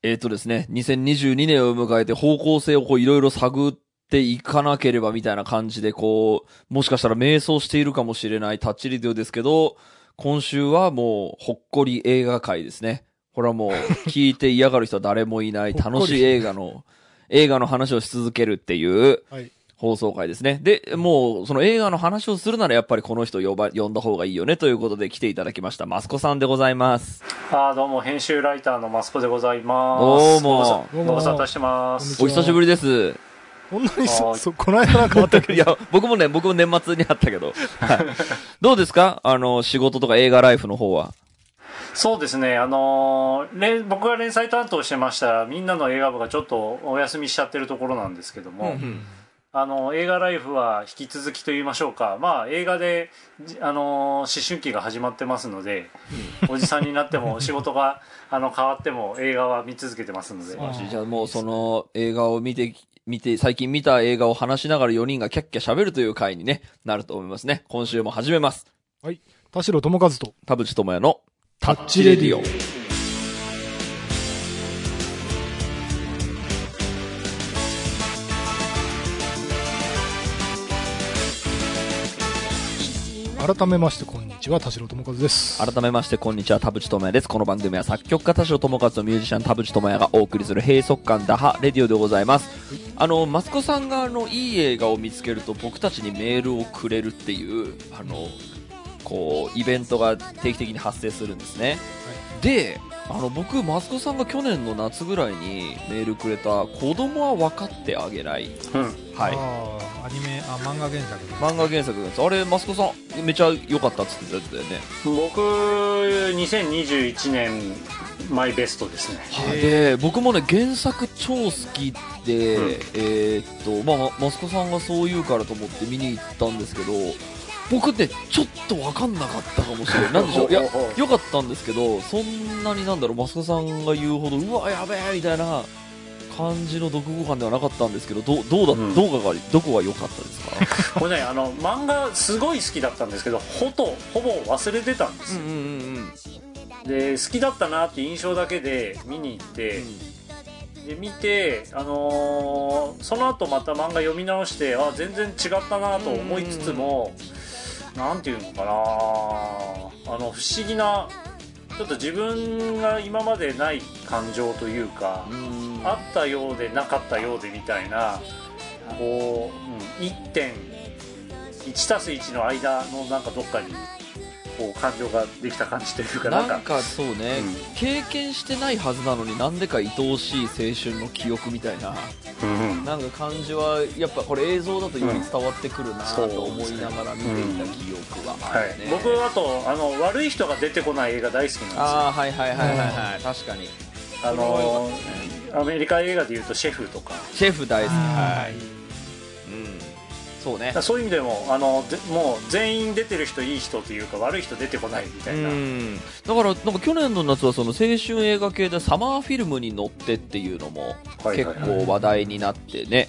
ですね、2022年を迎えて方向性をこういろいろ探っていかなければみたいな感じで、こう、もしかしたら迷走しているかもしれないタッチリディオですけど、今週はもうほっこり映画界ですね。これはもう聞いて嫌がる人は誰もいない楽しい映画の話をし続けるっていう放送回ですね。で、もうその映画の話をするならやっぱりこの人呼んだ方がいいよねということで来ていただきましたマスコさんでございます。どうも編集ライターのマスコでございます。どうもご無沙汰してます。お久しぶりです。こんなにこの間なんかあったけど。いや、僕も年末にあったけど。はい、どうですか仕事とか映画ライフの方は。そうですね、僕が連載担当してましたらみんなの映画部がちょっとお休みしちゃってるところなんですけども、うんうん、映画ライフは引き続きと言いましょうか、まあ、映画で、思春期が始まってますので、うん、おじさんになっても仕事が変わっても映画は見続けてますので。じゃあもうその映画を見て最近見た映画を話しながら4人がキャッキャ喋るという回に、ね、なると思いますね。今週も始めます。はい、田代智和と田淵智也のタッチレディオ。改めましてこんにちは、田代智和です。改めましてこんにちは、田淵智也です。この番組は作曲家田代智和とミュージシャン田淵智也がお送りする閉塞感打破レディオでございます。マスコさんがいい映画を見つけると僕たちにメールをくれるっていうこうイベントが定期的に発生するんですね。はい、で僕マスコさんが去年の夏ぐらいにメールくれた子供は分かってあげない、うん、はい、漫画原作です。漫画原作です。あれマスコさんめちゃ良かったっつってたよね。僕2021年マイベストですね。で僕もね原作超好きで、うん、まあマスコさんがそう言うからと思って見に行ったんですけど、僕ってちょっと分かんなかったかもしれない。なんでしょう。いや良かったんですけど、そんなになんだろう、マスコさんが言うほどうわやべえみたいな感じの読後感ではなかったんですけど、どこが良かったですか？これね漫画すごい好きだったんですけど、ほぼ忘れてたんですよ。うんうんうん、で好きだったなって印象だけで見に行って。うんで見て、その後また漫画読み直して全然違ったなと思いつつも、なんていうのかな、不思議なちょっと自分が今までない感情というか、あったようでなかったようでみたいな、こう、1たす1の間のなんかどっかにこう感情ができた感じというか、なんかそうね、うん、経験してないはずなのになんでか愛おしい青春の記憶みたいな、うん、なんか感じはやっぱこれ映像だとより伝わってくるなと思いながら見ていた記憶があるね。うん、はい、僕は悪い人が出てこない映画大好きなんですよ。はいはいはいはいはい、確かにアメリカ映画でいうとシェフとか、シェフ大好き、はい、うんそうね、そういう意味でももう全員出てる人いい人というか、悪い人出てこないみたいな。だから去年の夏はその青春映画系でサマーフィルムに乗ってっていうのも結構話題になってね、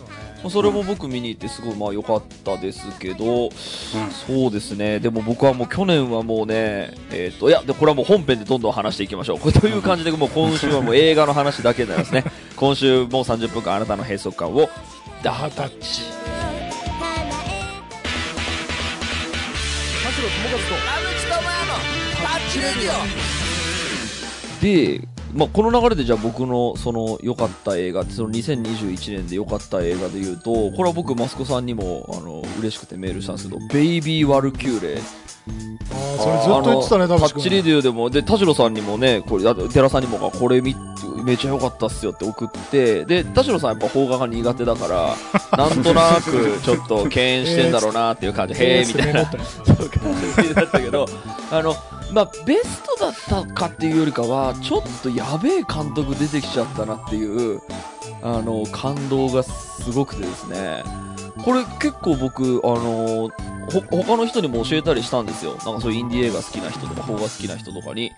それも僕見に行ってすごいまあ良かったですけど、うん、そうですね。でも僕はもう去年はもうね、いやでこれはもう本編でどんどん話していきましょう。という感じでもう今週はもう映画の話だけになりますね。今週も30分間あなたの閉塞感を打破タッチ。で、まあ、この流れでじゃあ僕のその良かった映画、その2021年で良かった映画で言うと、これは僕マスコさんにも嬉しくてメールしたんですけど、ベイビー・ワルキューレ。それずっと言ってたね、タッチレディオでも。で田代さんにもね、これ寺さんにもこれめちゃ良かったっすよって送って、で田代さんやっぱ邦画が苦手だからなんとなくちょっと敬遠してんだろうなっていう感じへーみたいなそう感じだったけどまあ、ベストだったかっていうよりかはちょっとやべえ監督出てきちゃったなっていう感動がすごくてですね、これ結構僕他の人にも教えたりしたんですよ。なんかそういうインディー映画好きな人とか邦画好きな人とかに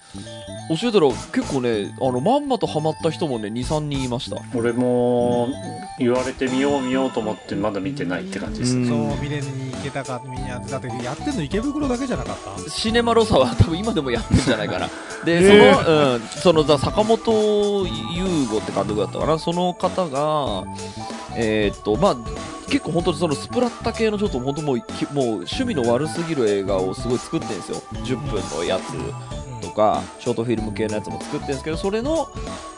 教えたら結構ね、まんまとハマった人もね 2,3 人いました。俺も言われて見ようと思ってまだ見てないって感じですね。そう見れずに行けたか見にやってた時やってんの池袋だけじゃなかった。シネマロサは多分今でもやってるんじゃないかなでその坂本優吾って監督だったかな。その方がまあ結構本当にそのスプラッタ系のちょっと本当もう趣味の悪すぎる映画をすごい作ってるんですよ。10分のやつとかショートフィルム系のやつも作ってるんですけど、それの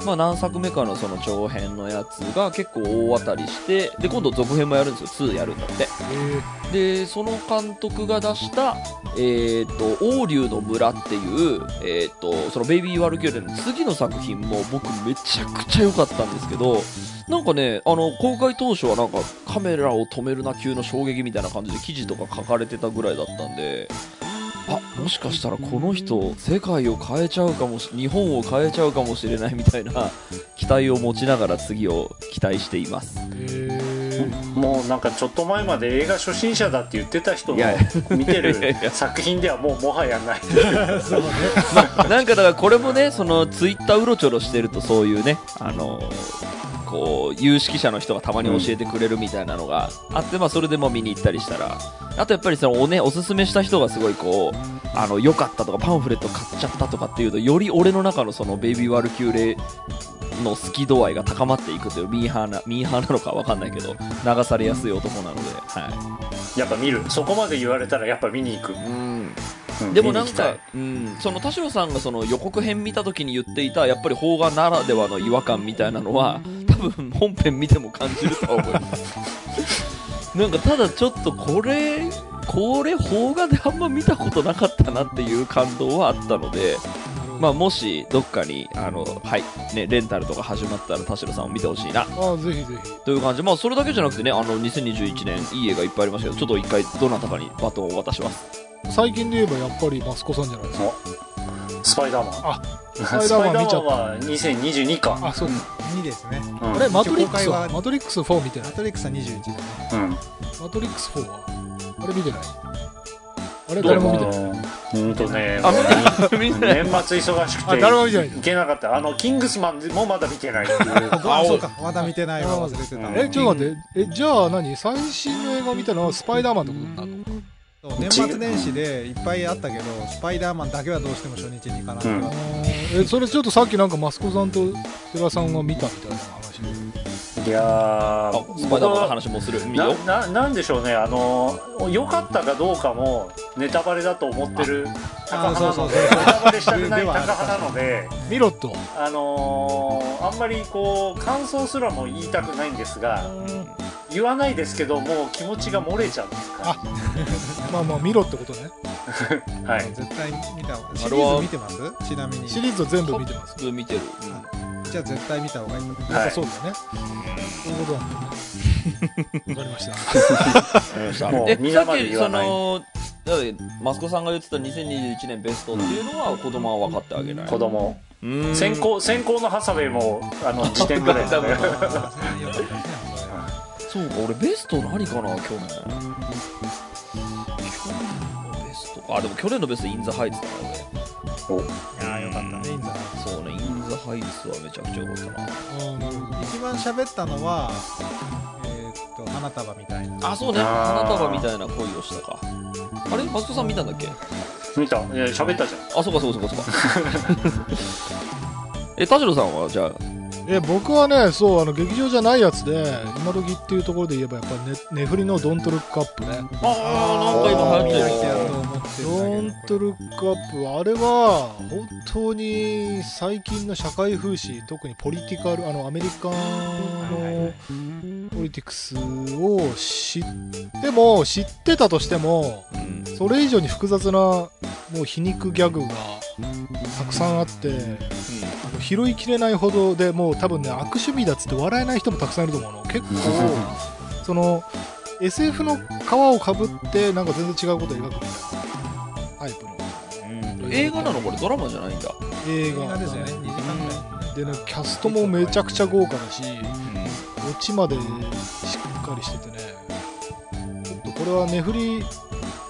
まあ何作目かのその長編のやつが結構大当たりして、で今度続編もやるんですよ。2やるんだって。でその監督が出した王竜の村っていうそのベイビー・ワルキューレの次の作品も僕めちゃくちゃ良かったんですけど、なんかね公開当初はなんかカメラを止めるな級の衝撃みたいな感じで記事とか書かれてたぐらいだったんで、あ、もしかしたらこの人世界を変えちゃうかも日本を変えちゃうかもしれないみたいな期待を持ちながら次を期待しています。もうなんかちょっと前まで映画初心者だって言ってた人の見てる作品ではもうもはやないそうねまあ、なんかだからこれもねそのツイッターうろちょろしてるとそういうねこう有識者の人がたまに教えてくれるみたいなのがあって、まあ、それでも見に行ったりしたら、あとやっぱりそのおすすめした人がすごいこう良かったとかパンフレット買っちゃったとかっていうと、より俺の中のそのベイビーワルキューレの好き度合いが高まっていくというミーハーなのか分かんないけど流されやすい男なので、はい、やっぱ見る。そこまで言われたらやっぱ見に行く。でもなんか、その田代さんがその予告編見た時に言っていたやっぱり邦画ならではの違和感みたいなのは多分本編見ても感じるとは思いますなんかただちょっとこれ邦画であんま見たことなかったなっていう感動はあったので、まあ、もしどっかにレンタルとか始まったら田代さんを見てほしいな。あ、ぜひぜひという感じで、まあ、それだけじゃなくてね2021年いい映画いっぱいありましたけど、ちょっと一回どなたかにバトンをお渡しします。最近で言えばやっぱりマスコさんじゃないですか。スパイダーマン。スパイダーマン見ちゃった。は2022か。あ、そうです。2ですね。あれマトリックス4見てない。マトリックスは21だね。マトリックス4はあれ見てない。あれ誰も見てない。年末忙しくて行けなかった。キングスマンもまだ見てない。そうか、まだ見てないわ、忘れてた。ちょっと待って。じゃあ何、最新の映画見たのはスパイダーマンってことになるの？年末年始でいっぱいあったけど、スパイダーマンだけはどうしても初日に行かなくて、それちょっとさっきなんかマスコさんと寺さんが見たみたいな話で、いやー、スパイダーマンの話もする。なんでしょうね、良かったかどうかもネタバレだと思ってる高派なので、ネタバレしたくない高派なので見ろと、あんまりこう感想すらも言いたくないんですが、言わないですけどもう気持ちが漏れちゃうんですか。まあ見ろってことね、はい、絶対見た方が。シリーズ見てます？ちなみにシリーズを全部見てます。見てる、じゃあ絶対見た方がいい、はい、そうですね、そういうことなんだね分かりましたマスコさんが言ってた2021年ベストっていうのは子供は分かってあげない。子供先行のハサウェイも時点ぐらいだねそうか、俺ベスト何かな、去年のベストか。でも去年のベストインザハイツだな俺。ああ、よかったね、インザハイツ。そうね、インザハイツはめちゃくちゃよかったな。一番喋ったのは花束みたいな。あ、そうね、花束みたいな恋をしたか。あれ、マストさん見たんだっけ？見た。いや、喋ったじゃん。あ、そうか田代さんはじゃあ。僕はね、そう劇場じゃないやつで今時っていうところで言えばやっぱりネフリのドントルックアップね。なんか今流行ってると思ってドントルックアップ、あれは本当に最近の社会風刺、特にポリティカル、アメリカのポリティクスを知ってたとしてもそれ以上に複雑なもう皮肉ギャグがたくさんあって、拾いきれないほどで、もう多分ね、悪趣味だっつって笑えない人もたくさんいると思うの。結構その SF の皮をかぶってなんか全然違うことを描くみたいなタイプの映画なの。これドラマじゃないんだ。映画ですよね。2時間ぐらいでね、キャストもめちゃくちゃ豪華だし、オチまでしっかりしててね、ちょっとこれはネフリ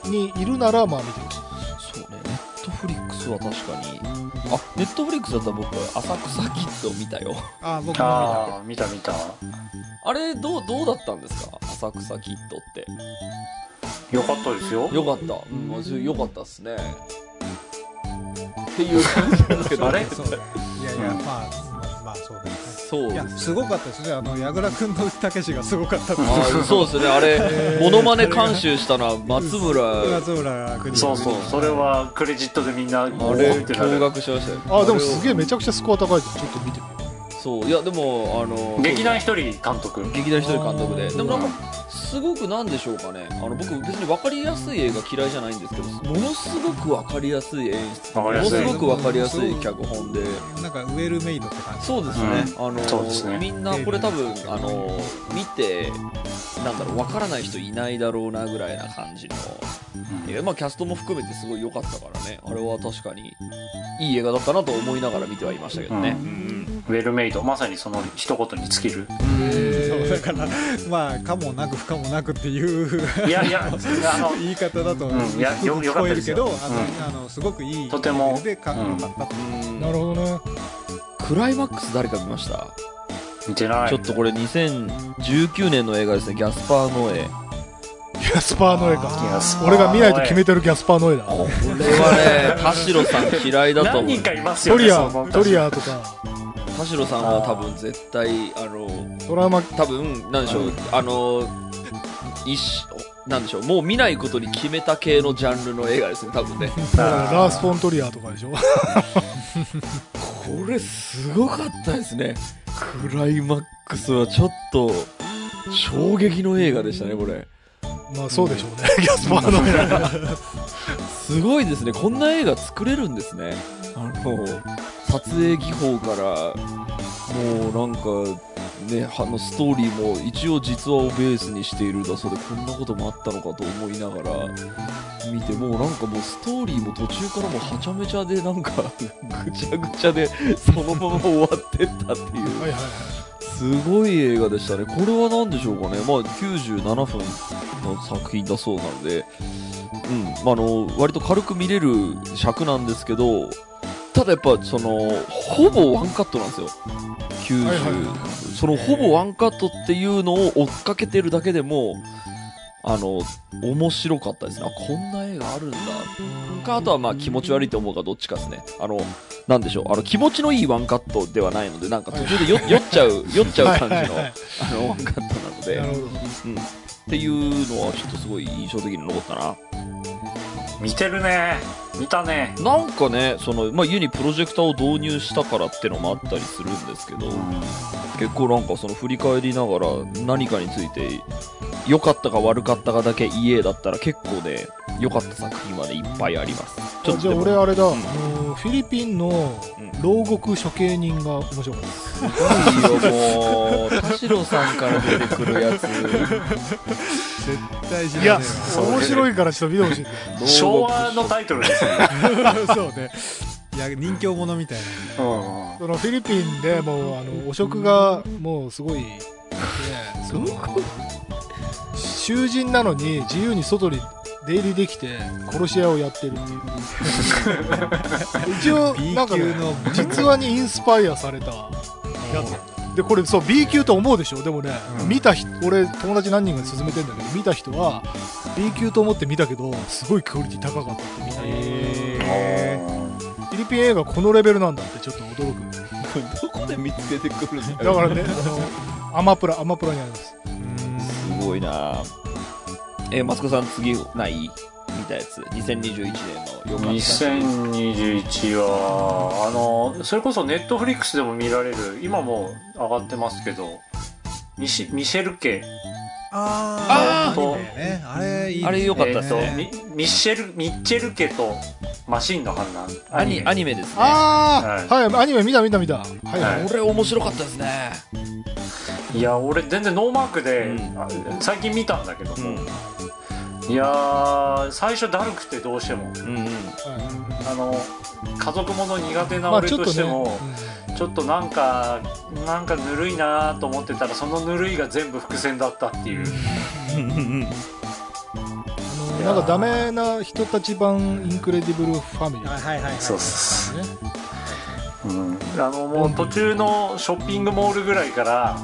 にいるならまあ見てください。そうね、ネットフリックスは確かに、あ、ネットフリックスだったら僕浅草キッド見たよ。あ、僕も見た。見た。あれどうだったんですか、浅草キッドって。良かったですよ。良かった。うん、良かったですね。っていう感じなんですけど、ね。いやいや、まあそうです。いやすごかったですね、あの矢倉君のたけしがすごかったです。そうですね、あれ、モノマネ監修したのは松村君。そうそう、それはクレジットでみんな驚愕しましたよ。あ、でもすげえめちゃくちゃスコア高いです。ちょっと見てみよう。そういやでも劇団ひとり監督。劇団ひとり監督で、でもなんかすごくなんでしょうかね。僕別に分かりやすい映画嫌いじゃないんですけど、ものすごく分かりやすい演出、ものすごく分かりやすい脚本で、なんかウェルメイドって感じ。そうですね。そうですね。みんなこれ多分見てなんだろう、分からない人いないだろうなぐらいな感じの。まあキャストも含めてすごい良かったからね。あれは確かにいい映画だったなと思いながら見てはいましたけどね。ウェルメイド、まさにその一言に尽きる。そうだからまあかもなく不可もなくっていういや言い方だと聞こえるけど、すごくいいとてもでかっこよかったと。なるほどね。クライマックス誰か見ました？見てない。ちょっとこれ2019年の映画ですね。ギャスパー・ノエか。俺が見ないと決めてるギャスパー・ノエだ。これはね、田代さん嫌いだと思う。何人かいますよね。トリアとか。田代さんは多分絶対トラウマ、多分なんでしょう、なんでしょう、もう見ないことに決めた系のジャンルの映画ですね、多分ね。ラース・フォントリアーとかでしょ。これすごかったですね。クライマックスはちょっと衝撃の映画でしたね、これ。まあそうでしょうね。ギャスパーのすごいですね、こんな映画作れるんですね。撮影技法からもうなんかね、ストーリーも一応実話をベースにしているだそうで、こんなこともあったのかと思いながら見て、もうなんかもうストーリーも途中からもうはちゃめちゃで、なんかぐちゃぐちゃでそのまま終わってったっていうすごい映画でしたね。これは何でしょうかね、まあ、97分の作品だそうなので、割と軽く見れる尺なんですけど、ただやっぱほぼワンカットなんですよ、90、そのほぼワンカットっていうのを追っかけてるだけでも面白かったですね。こんな絵があるんだか、あとはまあ気持ち悪いと思うかどっちかですね。なんでしょう、気持ちのいいワンカットではないので、なんか途中で酔っちゃう感じのワンカットなので、っていうのはちょっとすごい印象的に残ったな。見たね。なんかね、家にプロジェクターを導入したからってのもあったりするんですけど、結構なんか振り返りながら何かについて良かったか悪かったかだけ言えだったら、結構ね良かった作品はねいっぱいあります。ちょっとじゃあ俺あれだ、フィリピンの牢獄処刑人が面白かった。すごいよ、もう田代さんから出てくるやつ絶対知らない。いや面白いからちょっと見てほしい。昭和のタイトルですね。そうね、いや人気者みたいな、フィリピンでもう汚職がもうすごい、囚人なのに自由に外に出入りできて殺し屋をやってるっていう一応なんか、ね、実話にインスパイアされたやつで、これそう B 級と思うでしょ。でもね、見た人、俺友達何人か勧めてんだけど、見た人は B 級と思って見たけどすごいクオリティ高かったってみんな言う。フィリピン映画このレベルなんだってちょっと驚く。どこで見つけてくるんだ。だからね、アマプラにあります。すごいな。マツコさん次ない見たやつ、2021年の良かった。2021はそれこそネットフリックスでも見られる、今も上がってますけど、ミシェル家。あれ良かったですね。ミッチェル家とマシンの反乱、アニメですね。はい、アニメ見た。はい、これ面白かったですね。いや俺全然ノーマークで、最近見たんだけども、いや最初だるくてどうしても、家族もの苦手な俺としても、ちょっとなんかぬるいなと思ってたら、そのぬるいが全部伏線だったっていう。なんかダメな人たち版インクレディブルファミリー、はいはいはい、そうです、ね、うん、もう途中のショッピングモールぐらいから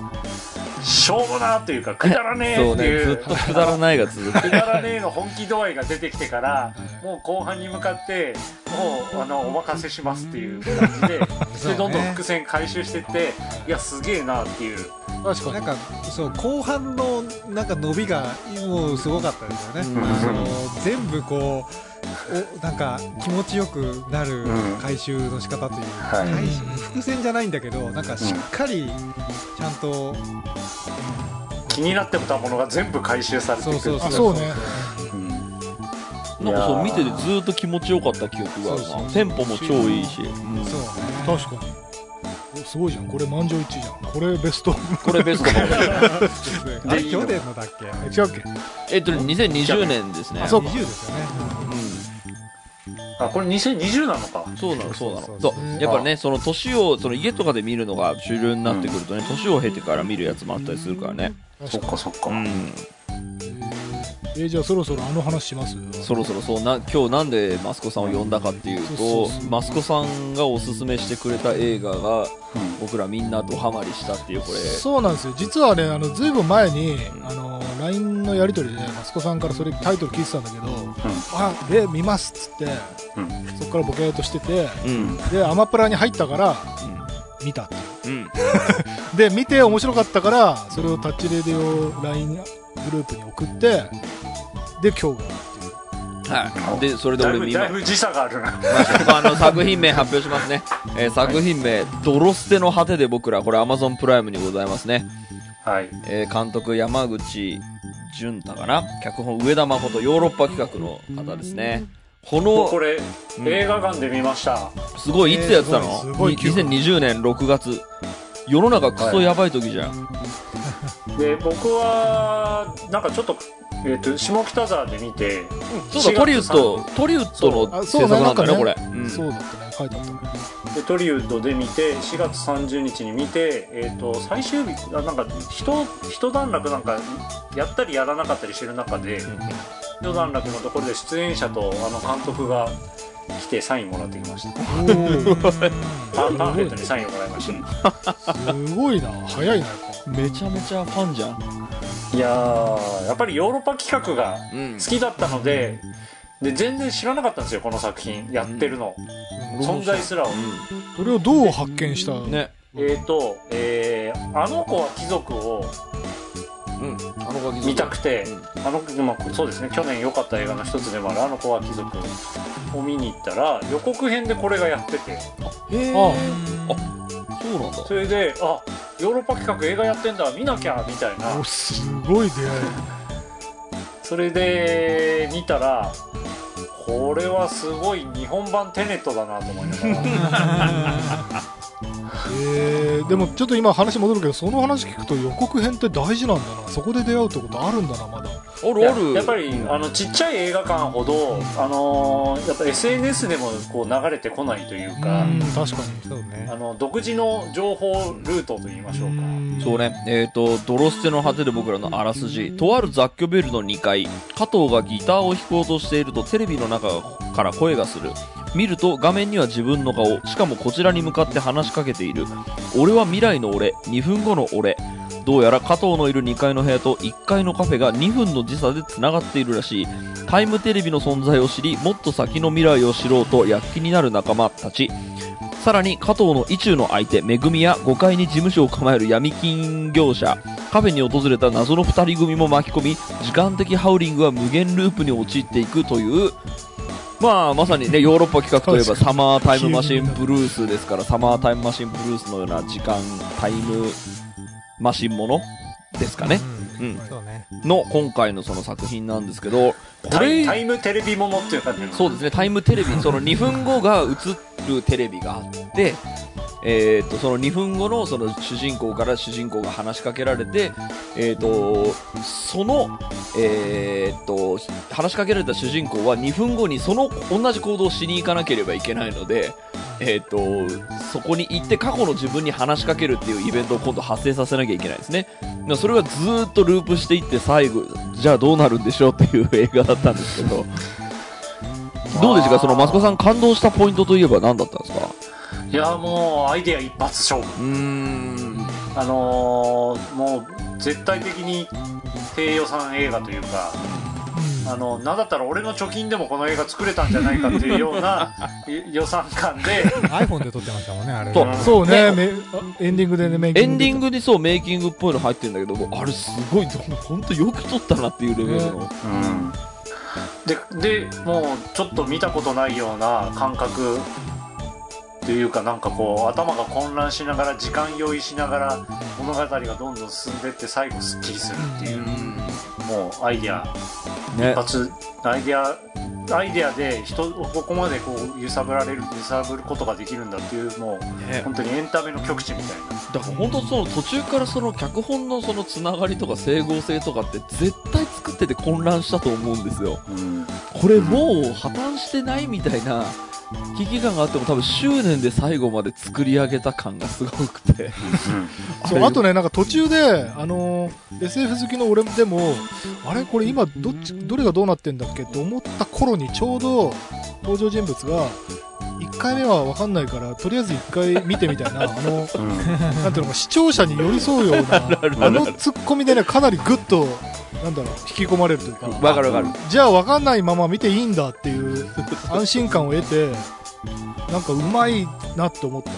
しょうもなというかくだらねえっていう、そう、ね、ずっとくだらないが続くくだらねえの本気度合いが出てきてからもう後半に向かってもうお任せしますっていう感じで、でどんどん伏線回収していって、いやすげえなっていう、確かになんかそう後半のなんか伸びがもうすごかったですよね、全部こうなんか気持ちよくなる回収の仕方という、うん、はい、伏線じゃないんだけどなんかしっかりちゃんと、うん、気になってたものが全部回収されていく、そうね、うん、なんかそう見ててずっと気持ちよかった記憶があるな、テンポも超いいし、うん、そうね、確かにすごいじゃん、これ満場一致じゃん、これベスト、これベストあれ去年のだっけ、違うっけ、2020年ですね、あそうか20ですよね、うん、あこれ2020なのか、そうなのそうなの、そうやっぱね、その年をその家とかで見るのが主流になってくるとね、年を経てから見るやつもあったりするからね、そっかそっか、うん、じゃあそろそろあの話します、そろそろそうな、今日なんでマスコさんを呼んだかっていうと、そうそうそう、マスコさんがおすすめしてくれた映画が、うん、僕らみんなドハマりしたっていう、これそうなんですよ、実はねずいぶん前にLINE のやり取りで、ね、マスコさんからそれタイトル聞いてたんだけど、うん、あで見ますっつって、うん、そっからボケーとしてて、うん、でアマプラに入ったから、うん、見たっていう、うん、で見て面白かったからそれをタッチレディオ LINE グループに送ってで今日がはい、でそれで俺今だいぶ時差があるな、まあ、作品名発表しますね、作品名「泥捨ての果て」で僕らこれ Amazon プライムにございますね、はい、監督山口淳太かな、脚本上田誠、ヨーロッパ企画の方ですね、これ、うん、映画館で見ました、すごい、いつやってたの、2020年6月、世の中クソやばい時じゃん、はい、で僕はなんかちょっと下北沢で見て、うん、そうだトリウッドの制作なんだよねこれ、うん、そうだったね、書いてあったね、でトリウッドで見て4月30日に見て、最終日なんか一段落なんかやったりやらなかったりしてる中で、うん、一段落のところで出演者と監督が来てサインもらってきましたパンフレットにサインをもらいましたすごいな、早いな、めちゃめちゃファンじゃん、いやーやっぱりヨーロッパ企画が好きだったので、うん、で全然知らなかったんですよこの作品やってるの、うん、存在すらを、うん、それをどう発見したのね、あの子は貴族を見たくて、うん、そうですね、去年良かった映画の一つでもあるあの子は貴族を見に行ったら予告編でこれがやってて、そうなんだ、それであヨーロッパ企画映画やってんだ見なきゃみたいな、すごい出会いそれで見たらこれはすごい日本版テネットだなと思いながらでもちょっと今話戻るけど、その話聞くと予告編って大事なんだな、そこで出会うってことあるんだな、まだあるある、やっぱりちっちゃい映画館ほど、やっぱ SNS でもこう流れてこないというか、うん、確かにそうね、独自の情報ルートと言いましょうか、そうね、泥捨ての果てで僕らのあらすじ、とある雑居ビルの2階、加藤がギターを弾こうとしているとテレビの中から声がする、見ると画面には自分の顔、しかもこちらに向かって話しかけている、俺は未来の俺、2分後の俺、どうやら加藤のいる2階の部屋と1階のカフェが2分の時差でつながっているらしい、タイムテレビの存在を知り、もっと先の未来を知ろうと躍起になる仲間たち、さらに加藤の意中の相手めぐみや5階に事務所を構える闇金業者、カフェに訪れた謎の2人組も巻き込み、時間的ハウリングは無限ループに陥っていくという、まあ、まさにね、ヨーロッパ企画といえばサマータイムマシンブルースですから、サマータイムマシンブルースのような時間タイムマシンものですかね、うんうん、そうねの今回のその作品なんですけど、これタイムテレビものっていう感じ、そうですね、タイムテレビ、その2分後が映るテレビがあって、その2分後のその主人公から主人公が話しかけられて、その、話しかけられた主人公は2分後にその同じ行動をしに行かなければいけないので、そこに行って過去の自分に話しかけるっていうイベントを今度発生させなきゃいけないですね。それがずーっとループしていって最後じゃあどうなるんでしょうっていう映画だったんですけどどうでしたか、そのマスコさん感動したポイントといえば何だったんですか？いやもうアイデア一発勝負、もう絶対的に低予算映画というかなんだったら俺の貯金でもこの映画作れたんじゃないかっていうような予算感でiPhone で撮ってましたもんねあれ。そうね、エンディングでね、メイキングエンディングにそうメイキングっぽいの入ってるんだけどあれすごい本当よく撮ったなっていうレベルの、でもうちょっと見たことないような感覚というかなんかこう頭が混乱しながら時間用意しながら物語がどんどん進んでって最後すっきりするっていう、もうアイデア一発、アイデアで人をここまでこう揺さぶることができるんだっていうもう、本当にエンタメの極致みたいな。だから本当その途中からその脚本のそのつながりとか整合性とかって絶対作ってて混乱したと思うんですよ。これもう破綻してないみたいな危機感があっても多分執念で最後まで作り上げた感がすごくてそうあとねなんか途中で、SF 好きの俺でもあれこれ今どれがどうなってんだっけと思った頃にちょうど登場人物が1回目は分かんないからとりあえず1回見てみたいななんていうのか視聴者に寄り添うようなツッコミでねかなりグッとなんだろう引き込まれるというか、分かるじゃあ分かんないまま見ていいんだっていう安心感を得てなんかうまいなって思った。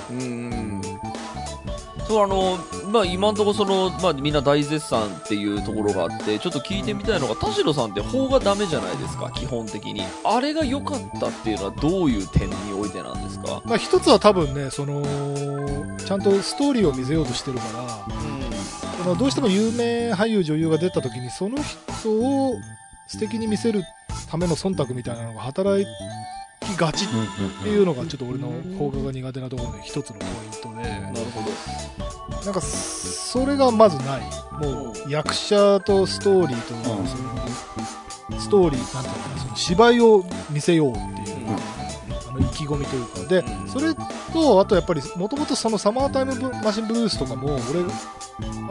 そう今のところその、みんな大絶賛っていうところがあってちょっと聞いてみたいのが田代さんって法がダメじゃないですか基本的に。あれが良かったっていうのはどういう点においてなんですか？一つは多分ねそのちゃんとストーリーを見せようとしてるから、どうしても有名俳優女優が出た時にその人を素敵に見せるための忖度みたいなのが働きがちっていうのがちょっと俺の放課が苦手なところで一つのポイントで、なるほど、なんかそれがまずない。もう役者とストーリーとストーリーなんていうのかな、その芝居を見せようっていう、意気込みというかで、それとあとやっぱりもともとそのサマータイムマシンブルースとかも俺あ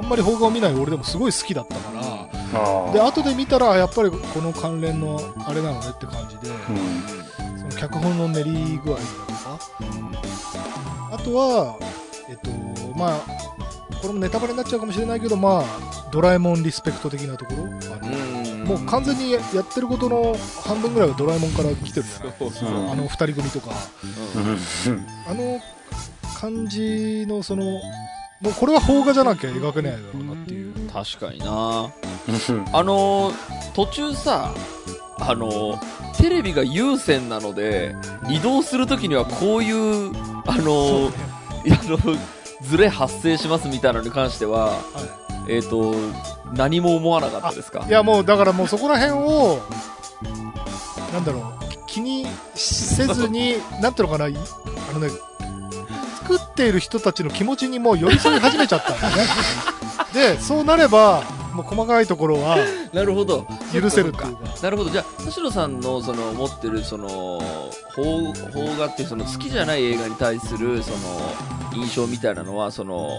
んまり邦画を見ない俺でもすごい好きだったからで後で見たらやっぱりこの関連のあれなのねって感じで、その脚本の練り具合だとか、あとはこれもネタバレになっちゃうかもしれないけどドラえもんリスペクト的なところ、もう完全にやってることの半分ぐらいはドラえもんから来てるじゃないですか、2人組とか、あの感じのそのもうこれは邦画じゃなきゃ描けないだろうなっていう。確かにな途中さテレビが有線なので移動するときにはこういうズレ発生しますみたいなのに関しては、何も思わなかったですか？いやもうだからもうそこら辺をなんだろう気にせずになんていうのかな作っている人たちの気持ちにもう寄り添い始めちゃったんだねでそうなればもう細かいところはなるほど許せるか。なるほど。じゃあ田代さんのその持ってるその邦画ってその好きじゃない映画に対するその印象みたいなのはその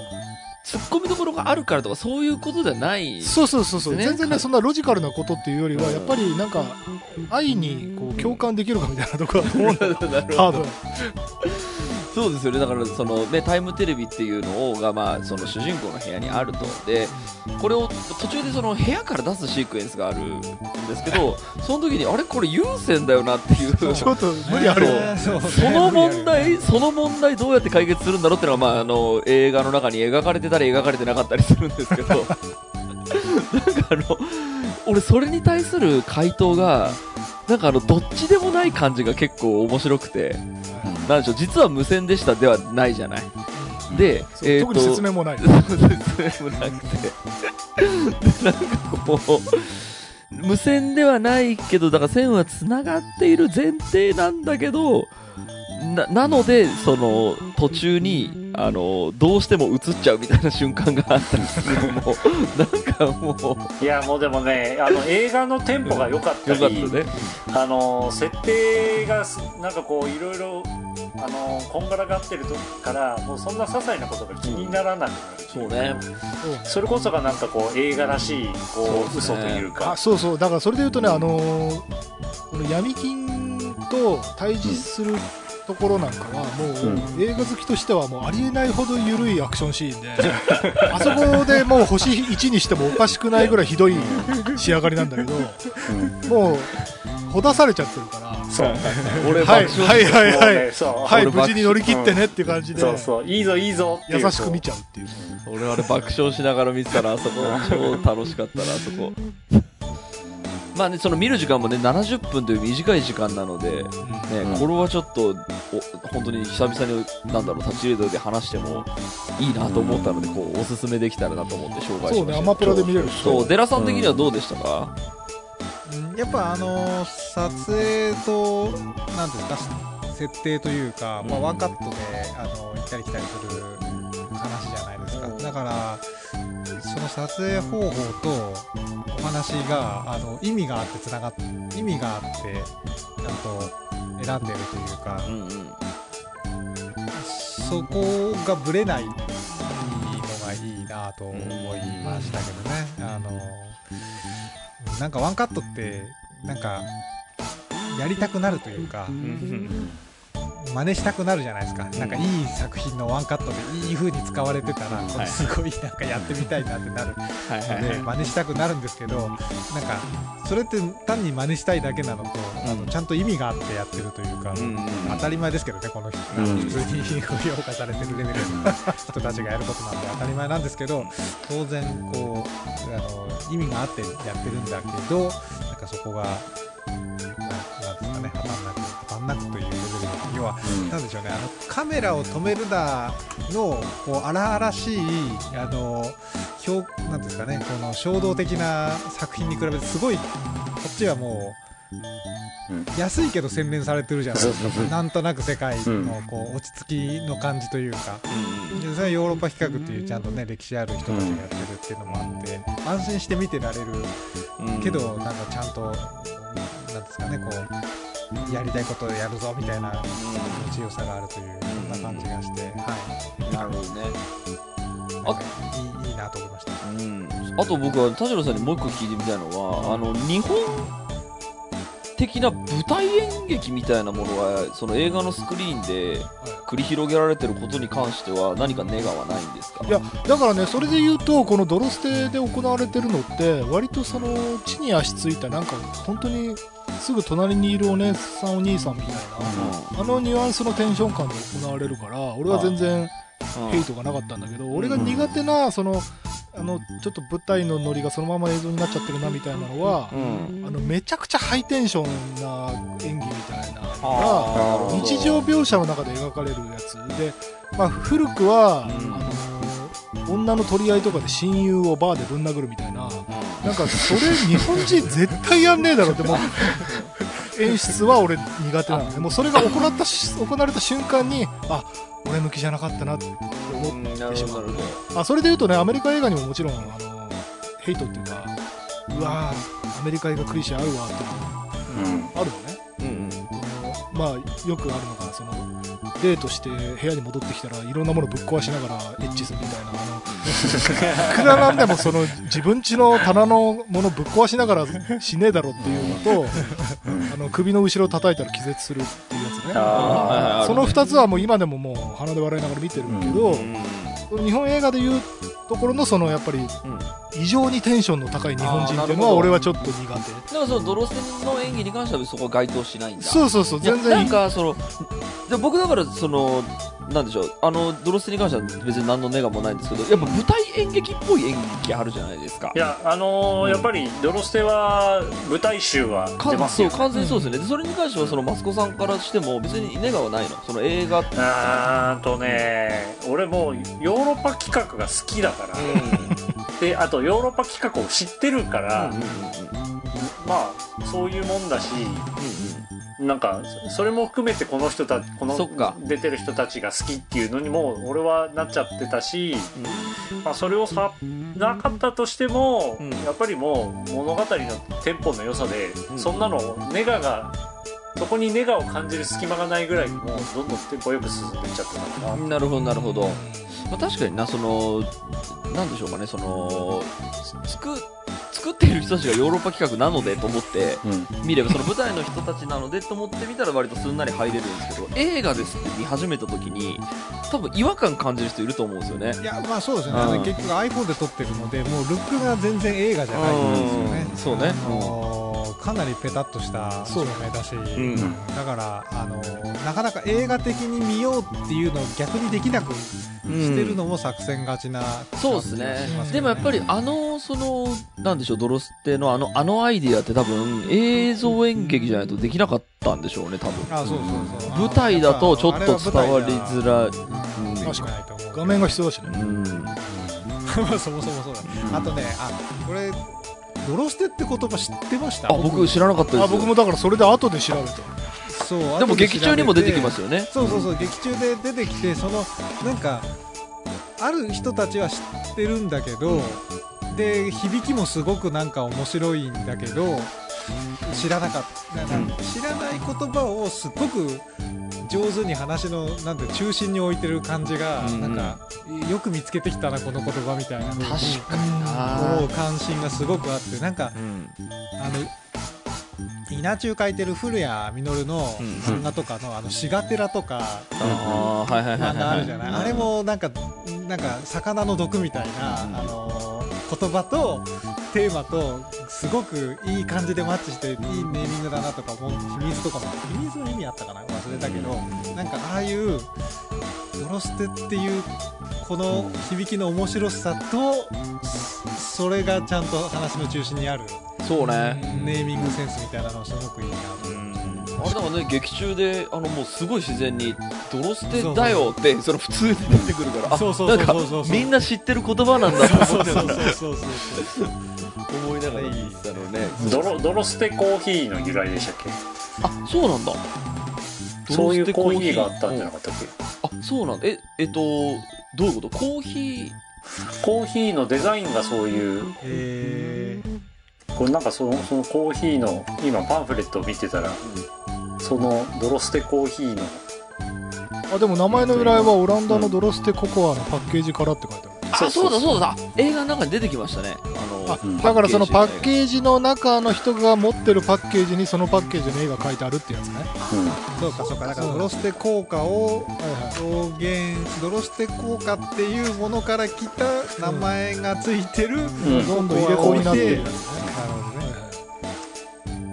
ツッコミどころがあるからとかそういうことじゃない、ね、そう全然ねそんなロジカルなことっていうよりはやっぱりなんか愛にこう共感できるかみたいなところだと思うんだよ多分そうですよね。だからその、ね、タイムテレビっていうのが、その主人公の部屋にあるとでこれを途中でその部屋から出すシークエンスがあるんですけどその時にあれこれ有線だよなっていうちょっと無理あるその問題どうやって解決するんだろうっていうのは、映画の中に描かれてたり描かれてなかったりするんですけどなんか俺それに対する回答がなんかどっちでもない感じが結構面白くて、なんでしょう実は無線でしたではないじゃない、で、特に説明もない説明もなくてでなんかこう無線ではないけどだから線はつながっている前提なんだけどなのでその途中にどうしても映っちゃうみたいな瞬間があったりするのもなんかもういやもうでもね映画のテンポが良かったり、ね、設定がなんかこういろいろこんがらがってる時からもうそんな些細なことが気にならなくなる、そうね、それこそがなんかこう映画らしいこう嘘というか、あ、そうそう、だからそれでいうとね、この闇金と対峙するところなんかはもう映画好きとしてはもうありえないほど緩いアクションシーンで、あそこでもう星1にしてもおかしくないぐらいひどい仕上がりなんだけど、もうほだされちゃってるからそう俺はいはいはいはい、ね、はい、無事に乗り切ってねっていう感じで、そうそう、いいぞいいぞって優しく見ちゃうっていう、俺は爆笑しながら見てたらあそこ超楽しかったなあそこまあね、その見る時間もね70分という短い時間なので、ね、これはちょっと本当に久々になんだろう立ち入れで話してもいいなと思ったので、こうおすすめできたらなと思って紹介しました。そうね、アマプラで見れる。そう、デラさん的にはどうでしたか？やっぱ撮影となんていうか設定というか、まあ、ワンカットで行ったり来たりする話じゃないですか。だからその撮影方法とお話が意味があってつながって意味があってちゃんと選んでるというか、うんうん、そこがぶれないのがいいなと思いましたけどね。なんかワンカットってなんかやりたくなるというか真似したくなるじゃないですか。なんかいい作品のワンカットでいい風に使われてたらこれすごいなんかやってみたいなってなるので真似したくなるんですけど、なんかそれって単に真似したいだけなのとちゃんと意味があってやってるというか、当たり前ですけどね、この人普通に評価されてるレベルの人たちがやることなんて当たり前なんですけど、当然こう意味があってやってるんだけど、なんかそこがなんですかね、当たんなくというレベル、要はなんでしょうね、カメラを止めるだのこう荒々しいなんていうんですかね、この衝動的な作品に比べてすごいこっちはもう。安いけど洗練されてるじゃないですか。なんとなく世界のこう落ち着きの感じというか、それはヨーロッパ比較っていうちゃんとね歴史ある人たちがやってるっていうのもあって安心して見てられるけど、なんかちゃんとなんですかね、こうやりたいことをやるぞみたいな強さがあるというそんな感じがして、はい、なるほどね。いいなと思いました。あと僕は田代さんにもう一個聞いてみたいのは日本的な舞台演劇みたいなものはその映画のスクリーンで繰り広げられてることに関しては何かネガはないんですか？いやだからね、それで言うとこのドロステで行われてるのって割とその地に足ついたなんか本当にすぐ隣にいるお姉さんお兄さんみたいな、ニュアンスのテンション感で行われるから俺は全然ヘイトがなかったんだけど、俺が苦手なそのちょっと舞台のノリがそのまま映像になっちゃってるなみたいなのは、めちゃくちゃハイテンションな演技みたいなのが日常描写の中で描かれるやつで、まあ、古くは、女の取り合いとかで親友をバーでぶん殴るみたいな、なんかそれ日本人絶対やんねえだろってもう演出は俺苦手なので、もうそれが行われた瞬間にあ俺向きじゃなかったなって思ってしまう。あ、それでいうとね、アメリカ映画にももちろんヘイトっていうかうわアメリカ映画クリシェあるわってあるのね、まあよくあるのがそのデートして部屋に戻ってきたらいろんなものぶっ壊しながらエッチするみたいな、いくらなんでもその自分家の棚のものぶっ壊しながらしねえだろっていうのと首の後ろを叩いたら気絶するっていうやつね、その2つはもう今でももう鼻で笑いながら見てるけど、日本映画でいうところのそのやっぱり異常にテンションの高い日本人っていうのは俺はちょっと苦手。だからそのドロステの演技に関してはそこは該当しないんだ。そうそうそう、全然なんかそので僕だからそのなんでしょう、ドロステに関しては別に何のネガもないんですけど、やっぱ舞台演劇っぽい演劇あるじゃないですか。いややっぱりドロステは舞台集は出ますよ、ね、完全にそうですよね。でそれに関してはそのマスコさんからしても別にネガはないの、その映画ってね、俺もうヨーロッパ企画が好きだから、であとヨーロッパ企画を知ってるから、まあそういうもんだし、なんかそれも含めてこの人たこの出てる人たちが好きっていうのにもう俺はなっちゃってたし、まあ、それをさなかったとしても、うん、やっぱりもう物語のテンポの良さで、うん、そんなのネガがそこにネガを感じる隙間がないぐらいもうどんどんテンポよく進んでいっちゃってたから、なるほどなるほど、まあ、確かになそのなんでしょうかねその作っている人たちがヨーロッパ企画なのでと思って見れば、うん、その舞台の人たちなのでと思ってみたら割とすんなり入れるんですけど映画ですって見始めた時に多分違和感感じる人いると思うんですよね。いやまあそうですね、うん、結局 iPhone で撮ってるのでもうルックが全然映画じゃないんですよね、うん、そうね、かなりペタッとした照明だし、うん、だからなかなか映画的に見ようっていうのを逆にできなくしてるのも作戦勝ちな、うん、そうですね。でもやっぱりそのなんでしょうドロステのあのアイディアって多分映像演劇じゃないとできなかったんでしょうね多分。あ、そうそうそう。舞台だとちょっと伝わりづらい。確かに画面が必要だしね。うん、そもそもそうだね。あとねこれドロステって言葉知ってました？あ、僕知らなかったです。あ、僕もだからそれで後で調べた。そうでも劇中にも出てきますよね。そうそうそう、うん、劇中で出てきてそのなんかある人たちは知ってるんだけど、うん、で響きもすごくなんか面白いんだけど知らない言葉をすっごく上手に話のなんて中心に置いてる感じが、うん、なんかよく見つけてきたなこの言葉みたいな、確かにな、うん、関心がすごくあってなんか、うん、稲中書いてる古谷実の漫画とかのシガテラとか漫画あるじゃない、あれもなんか魚の毒みたいな、うん、言葉とテーマとすごくいい感じでマッチしていいネーミングだなとか思う。秘密とかも秘密の意味あったかな忘れたけど、なんかああいうドロステっていうこの響きの面白さとそれがちゃんと話の中心にある、そうね、ネーミングセンスみたいなのすごくいいなと思って、あれだからね劇中でもうすごい自然にドロステだよってその普通に出てくるから、あ、なんかみんな知ってる言葉なんだと思って思いながらいいだろうね。ドロステコーヒーの由来でしたっけ？あ、そうなんだ。そういうコーヒーがあったんじゃなかったっけ？あ、そうなんだ。どういうこと？コーヒーのデザインがそういう。これなんかそのコーヒーの今パンフレットを見てたら、うん、そのドロステコーヒーのでも名前の由来はオランダのドロステココアのパッケージからって書いてある、うん、そうだ映画の中に出てきましたね。だからそのパッケージの中の人が持ってるパッケージにそのパッケージの絵が書いてあるってやつね、うん、そうかだからドロステ効果を表現、ドロステ効果っていうものから来た名前がついてる、うん、どんどん入れ子になってるやつね。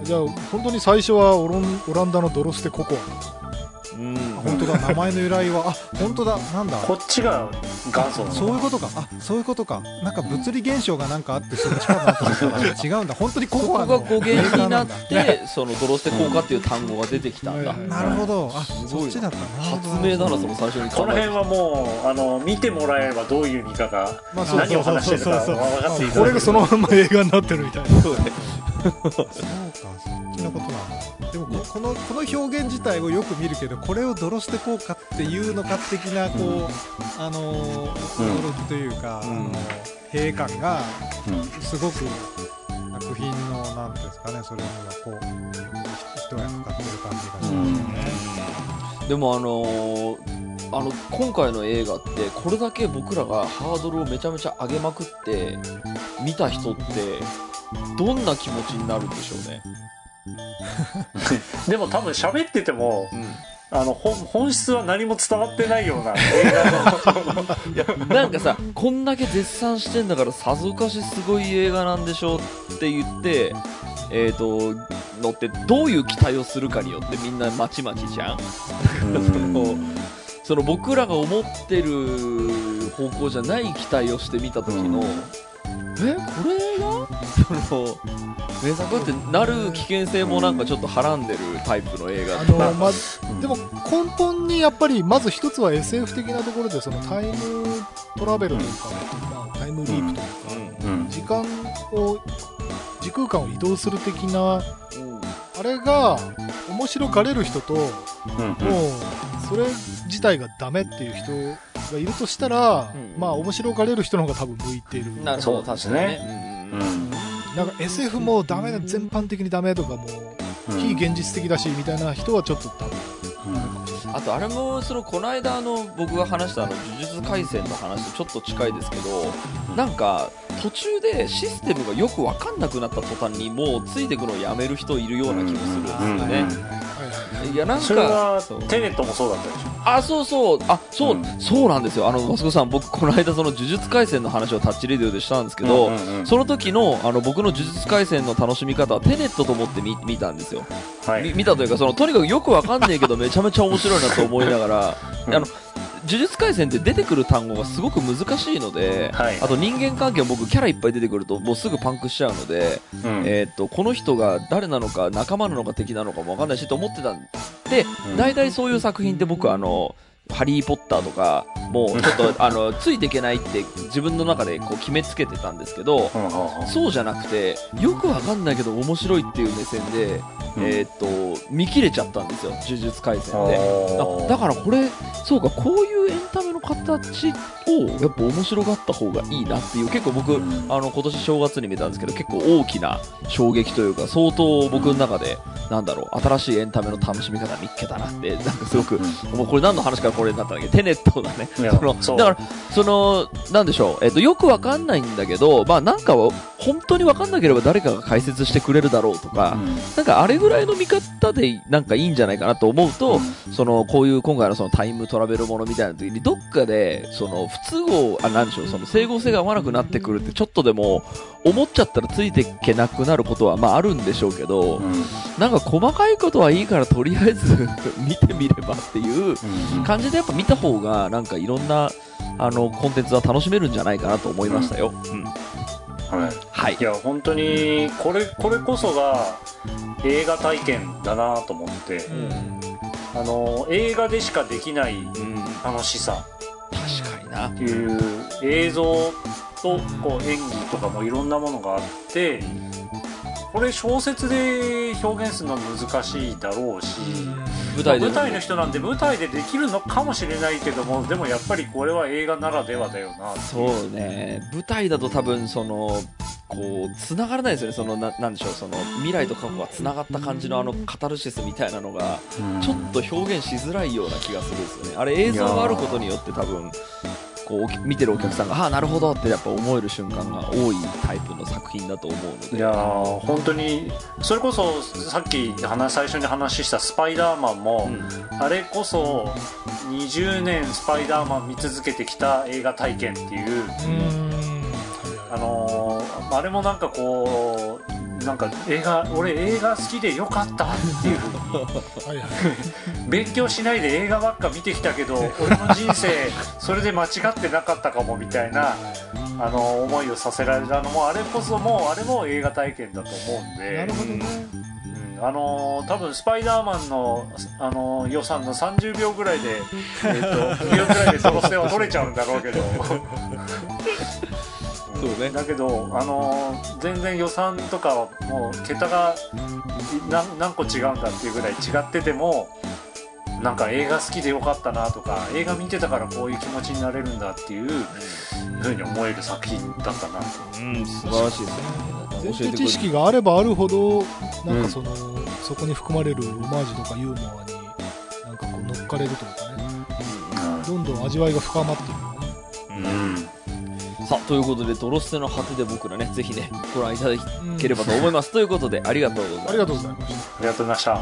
じゃあ本当に最初はオランダのドロステココア、うん、本当だ名前の由来は本当だ、なんだこっちが元祖なの、そういうことか、なんか物理現象がなんかあってそっちかなと思ったら違うんだ、本当にココアのそこが語源になってそのドロステ効果っていう単語が出てきたんだ、なるほど、あ、そっちだった、発明だなその最初に。この辺はもう見てもらえばどういう見方、何を話してるか分かっていただける、これがそのまま映画になってるみたいな、そうねそうか、そっちのことなんだ。でもこの表現自体をよく見るけど、これをドロステ効果っていうのか的なこう、うん、驚きというか、うん、閉感がすごく作品のなんていうんですかね、それにはこう人がかかってる感じがしますね、うん、でも今回の映画ってこれだけ僕らがハードルをめちゃめちゃ上げまくって見た人ってどんな気持ちになるんでしょうねでも多分喋ってても、うん、本質は何も伝わってないような映画のなんかさ、こんだけ絶賛してんだからさぞかしすごい映画なんでしょうって言ってのってどういう期待をするかによってみんなまちまちじゃんその僕らが思ってる方向じゃない期待をしてみた時の、これが名作ってなる危険性もなんかちょっとはらんでるタイプの映画、でも根本にやっぱりまず一つは SF 的なところでそのタイムトラベルというか、タイムリープというか、時空間を移動する的なあれが面白がれる人と、もうそれ自体がダメっていう人がいるとしたら、まあ面白がれる人の方が多分向いている。なるほど、確かにね。なんか SF もダメだ、全般的にダメとかも非現実的だしみたいな人はちょっとダメ。あとあれもそのこの間僕が話した呪術廻戦の話とちょっと近いですけど、なんか途中でシステムがよく分かんなくなった途端にもうついてくのをやめる人いるような気もするんですよね。いやなんかそれはテネットもそうだったでしょ。あ、そうそう、あ、そう、そうなんですよ。マスコさん、僕この間その呪術廻戦の話をタッチレディオでしたんですけど、その時の僕の呪術廻戦の楽しみ方はテネットと思って見たんですよ。はい、見たというか、そのとにかくよく分かんないけどめちゃめちゃ面白いなと思いながら呪術廻戦って出てくる単語がすごく難しいので、はい、あと人間関係も僕キャラいっぱい出てくるともうすぐパンクしちゃうので、この人が誰なのか仲間なのか敵なのかも分かんないしと思ってたんで、大体そういう作品って僕ハリーポッターとかもうちょっとついていけないって自分の中でこう決めつけてたんですけど、そうじゃなくてよくわかんないけど面白いっていう目線で見切れちゃったんですよ、呪術廻戦で。だからこれそうか、こういうエンタメの形をやっぱ面白がった方がいいなっていう、結構僕今年正月に見たんですけど、結構大きな衝撃というか、相当僕の中でなんだろう、新しいエンタメの楽しみ方見つけたなって、なんかすごくもうこれ何の話からこれになったんだっけ、テネットだね。だからなんでしょう、よくわかんないんだけど、まあなんかは本当にわかんなければ誰かが解説してくれるだろうとか、なんかあれぐらいの見方でなんかいいんじゃないかなと思うと、そのこういう今回のそのタイムトラベルものみたいな時にどっかでその不都合、なんでしょう、その整合性が合わなくなってくるって、ちょっとでも思っちゃったらついていけなくなることはまああるんでしょうけど、なんか細かいことはいいからとりあえず見てみればっていう感じでやっぱ見た方がなんかいろんなコンテンツは楽しめるんじゃないかなと思いましたよ。はい、いや本当にこれこそが映画体験だなと思って、映画でしかできない楽しさ、確かになっていう映像とこう演技とかもいろんなものがあって、これ小説で表現するのは難しいだろうし、舞台の人なんで舞台でできるのかもしれないけども、でもやっぱりこれは映画ならではだよな。そうね、舞台だと多分そのこう繋がらないですよね。そのなんでしょう、その未来と過去が繋がった感じのカタルシスみたいなのがちょっと表現しづらいような気がするんですよね。あれ映像があることによって多分こう見てるお客さんが、ああなるほどってやっぱ思える瞬間が多いタイプの作品だと思うので、いや本当にそれこそさっき最初に話したスパイダーマンも、あれこそ20年スパイダーマン見続けてきた映画体験っていう、あれもなんかこうなんか俺映画好きでよかったっていう勉強しないで映画ばっか見てきたけど俺の人生それで間違ってなかったかもみたいな思いをさせられたのも、あれこそもうあれも映画体験だと思うんで、なるほどね。多分スパイダーマンの、予算の30秒ぐらいで2秒ぐらいでその線は取れちゃうんだろうけどそうね、だけど、全然予算とかはもう桁が 何個違うんだっていうぐらい違ってても、なんか映画好きでよかったなとか、映画見てたからこういう気持ちになれるんだっていうふうに思える作品だったなと、素晴らしいですね。全知識があればあるほどなんかそこに含まれるオマージュとかユーモアになんかこう乗っかれるというかね、どんどん味わいが深まっているよね。さあということで、ドロステの果てで僕らね、ぜひねご覧いただければと思います。ということで、ありがとうございました。ありがとうございました。ありがとうございました。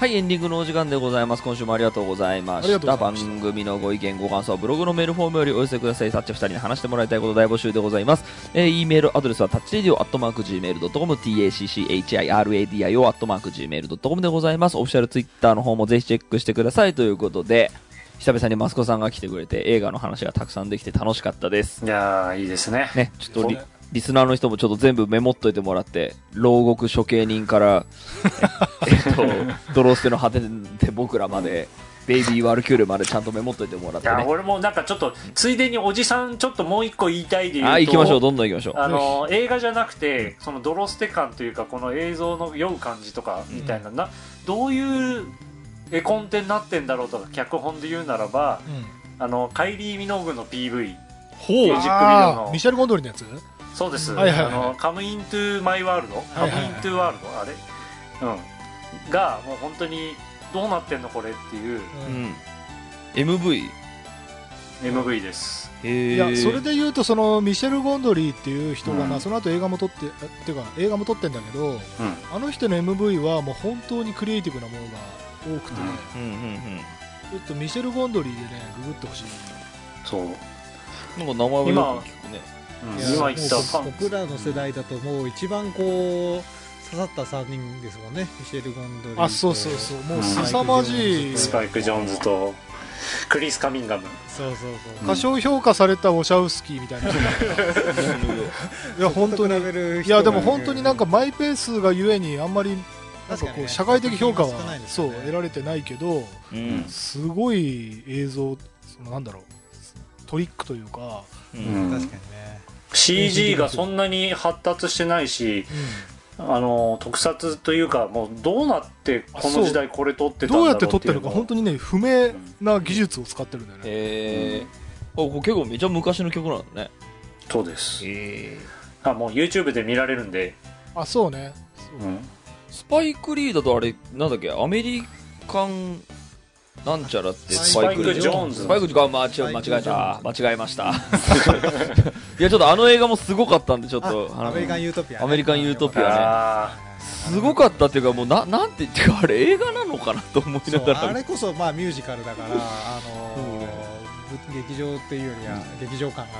はい、エンディングのお時間でございます。今週もありがとうございました。番組のご意見ご感想はブログのメールフォームよりお寄せください。タッチ2人に話してもらいたいこと大募集でございます。E メールアドレスはタッチレディオ @gmail.com、 tacciradio@gmail.com でございます。オフィシャルツイッターの方もぜひチェックしてください。ということで、久々にマスコさんが来てくれて映画の話がたくさんできて楽しかったです。いやーいいですね。ね、ちょっとリスナーの人もちょっと全部メモっといてもらって、牢獄処刑人から、ドロステの果てで僕らまで、ベイビーワルキュールまでちゃんとメモっといてもらって、ね。いや俺もなんかちょっとついでにおじさんちょっともう一個言いたいで言うと、あ行きましょうどんどん行きましょう。映画じゃなくてそのドロステ感というかこの映像の酔う感じとかみたいな、うん、どういう絵コンテになってんだろうとか脚本で言うならば、うん、カイリー・ミノグの PV ミュージックビデオのミシェル・ゴンドリンのやつ。そうです。はいはいはい、カムイントゥマイワールド、カムイントゥワールドあれ、うん、がもう本当に。どうなってんのこれっていう、うん、MV です、いやそれでいうとそのミシェル・ゴンドリーっていう人が、うん、まあ、その後映画も撮ってっていうか映画も撮ってんだけど、うん、あの人の MV はもう本当にクリエイティブなものが多くて、うんうんうんうん、ちょっとミシェル・ゴンドリーでねググってほしい。そうなんか名前も聞くね。今言った僕らの世代だともう一番こう刺さった3人ですもんね。ミシェル・ゴンドリーと、あ、そうそうそう、もう凄まじい、スパイク・ジョーンズとクリス・カミンガム、そうそうそう、過小評価されたウォシャウスキーみたいな人いや本当に、いやでも本当になんかマイペースがゆえにあんまりなんかこう社会的評価は、ね、そう得られてないけど、うん、すごい映像、そのなんだろうトリックというか、うん、確かにね CG がそんなに発達してないし、うん、特撮というかもうどうなってこの時代これ撮ってたんだろう、どうやって撮ってるか本当にね不明な技術を使ってるんだよね。うん、結構めちゃ昔の曲なんだね。そうです、あもう YouTube で見られるんで。あそうね、そう、うん、スパイクリーだとあれなんだっけアメリカンなんちゃらってスパイク・ジョーンズ、スパイク・ジョーンズ間違えましたいやちょっとあの映画もすごかったんでちょっとアメリカン・ユートピア、ね、アメリカン・ユートピアね、あすごかったっていうかもう なんて言ってかあれ映画なのかなと思いながら、あれこそまあミュージカルだから劇場っていうよりは劇場感があ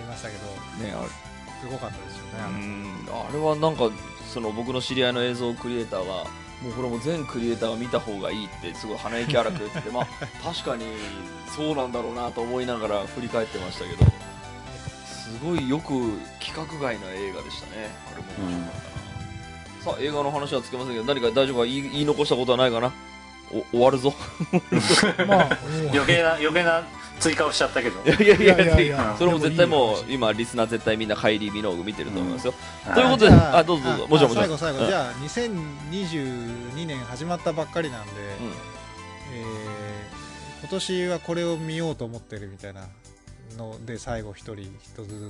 りましたけど、ね、あれすごかったですよね。あれはなんかその僕の知り合いの映像クリエイターがもうこれも全クリエイターが見た方がいいってすごい鼻息荒く言ってて、まあ確かにそうなんだろうなと思いながら振り返ってましたけど、すごいよく規格外の映画でしたね。あれも面白かったな。さあ映画の話はつけませんけど何か大丈夫か言い残したことはないかな。終わるぞ、まあ、余計な追加をしちゃったけどいやそれも絶対もう今リスナー絶対みんなカイリー・ミノーグ見てると思いますよ、うん、ということであどうぞどうぞ、もちろんもちろん最後、うん、じゃあ2022年始まったばっかりなんで、うん、今年はこれを見ようと思ってるみたいなので最後一人ずつあり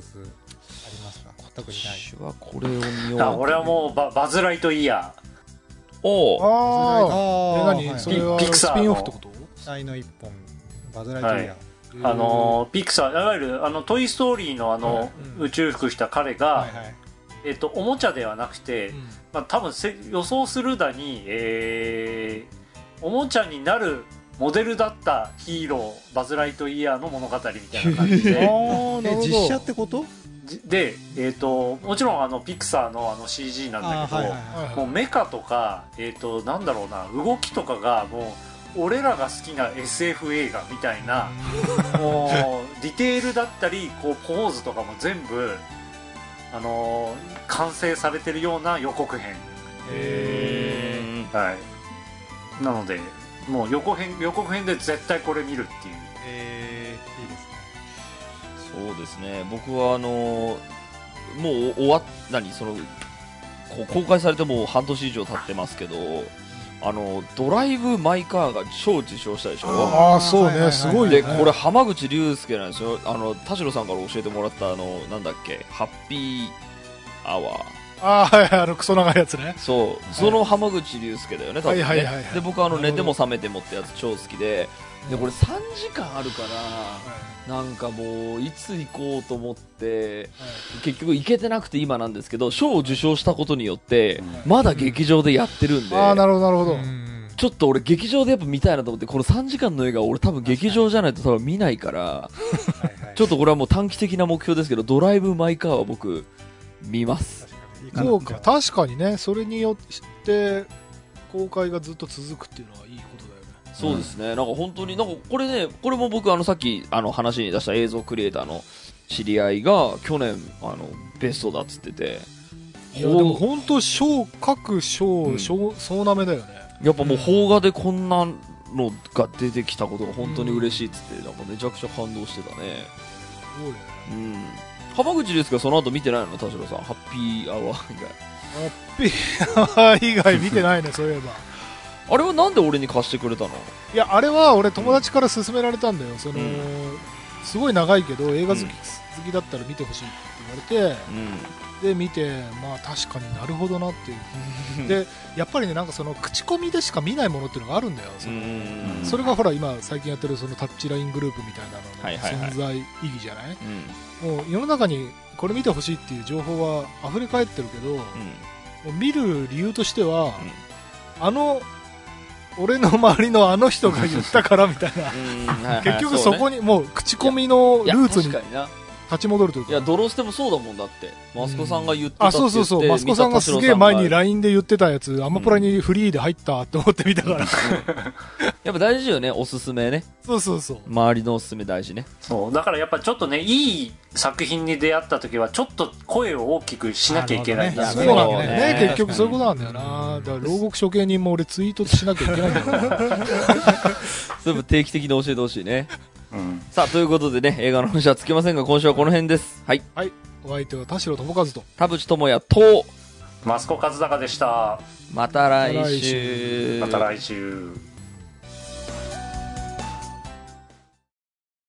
ますか。特にない。私はこれを見よう。俺はもう バズ・ライトイヤーおあ何はい、それはピクサーのスピンオフってこと？愛の一本バズ・ライトイヤー、はい、ピクサーいわゆるトイ・ストーリーのはいうん、宇宙服した彼が、はいはいおもちゃではなくて、うんまあ、多分予想するだに、おもちゃになるモデルだったヒーローバズ・ライトイヤーの物語みたいな感じで実写ってこと？で、もちろんピクサーのCG なんだけど、はいはいはい、もうメカとか、なんだろうな動きとかがもう俺らが好きな SF 映画みたいなもうディテールだったりこうポーズとかも全部、完成されてるような予告編、はい、なのでもう予告編で絶対これ見るっていう、いいですね。そうですね、僕はもう公開されてもう半年以上経ってますけどドライブ・マイ・カーが超受賞したでしょ。ああそうね、すごいね。でこれ濱口竜介なんですよ。田代さんから教えてもらったなんだっけハッピーアワー、あーはいはい、クソ長いやつね。そうその濱口竜介だよね多分ね、はいはいはいはい、で僕は寝ても覚めてもってやつ超好きで、でこれ3時間あるからなんかもういつ行こうと思って結局行けてなくて今なんですけど、賞を受賞したことによってまだ劇場でやってるんで、ああなるほどなるほど、ちょっと俺劇場でやっぱ見たいなと思って、この3時間の映画俺多分劇場じゃないと多分見ないからちょっとこれはもう短期的な目標ですけどドライブ・マイ・カーは僕見ます。そうか確かにね、それによって公開がずっと続くっていうのはいいことだよ。そうですね、なんか本当になんかこれね、これも僕さっき話に出した映像クリエイターの知り合いが去年ベストだっつってて、いやでも本当賞各賞総なめだよね。やっぱもう邦画でこんなのが出てきたことが本当に嬉しいっつって、なんかめちゃくちゃ感動してたね。すごいね。うん。浜口ですか、その後見てないの田代さん。ハッピーアワー以外。ハッピーアワー以外見てないねそういえば。あれはなんで俺に貸してくれたの？いやあれは俺友達から勧められたんだよ。すごい長いけど映画好きだったら見てほしいって言われて、で見て、まあ確かになるほどなっていうでやっぱりね、なんかその口コミでしか見ないものっていうのがあるんだよ。それがほら今最近やってるそのタッチライングループみたいなのの存在意義じゃない？もう世の中にこれ見てほしいっていう情報は溢れ返ってるけど、見る理由としては俺の周りのあの人が言ったからみたいな結局そこにもう口コミのルーツに立ち戻るというか、いやドロスでもそうだもん。だってマスコさんが言ってたって言って、そうマスコさんがすげえ前に LINE で言ってたやつアマプラにフリーで入ったと思ってみたから、やっぱ大事よね、おすすめね。そう周りのおすすめ大事ね。そうだからやっぱちょっとね、いい作品に出会った時はちょっと声を大きくしなきゃいけないんだよね。そうなんだよね。結局そういうことなんだよな。だから牢獄処刑人も俺ツイートしなきゃいけないんだからそれも定期的に教えてほしいね。さあということでね、映画の話はつきませんが今週はこの辺です。はい、お相手は田代智和と田淵智也と益子和孝でした。また来週。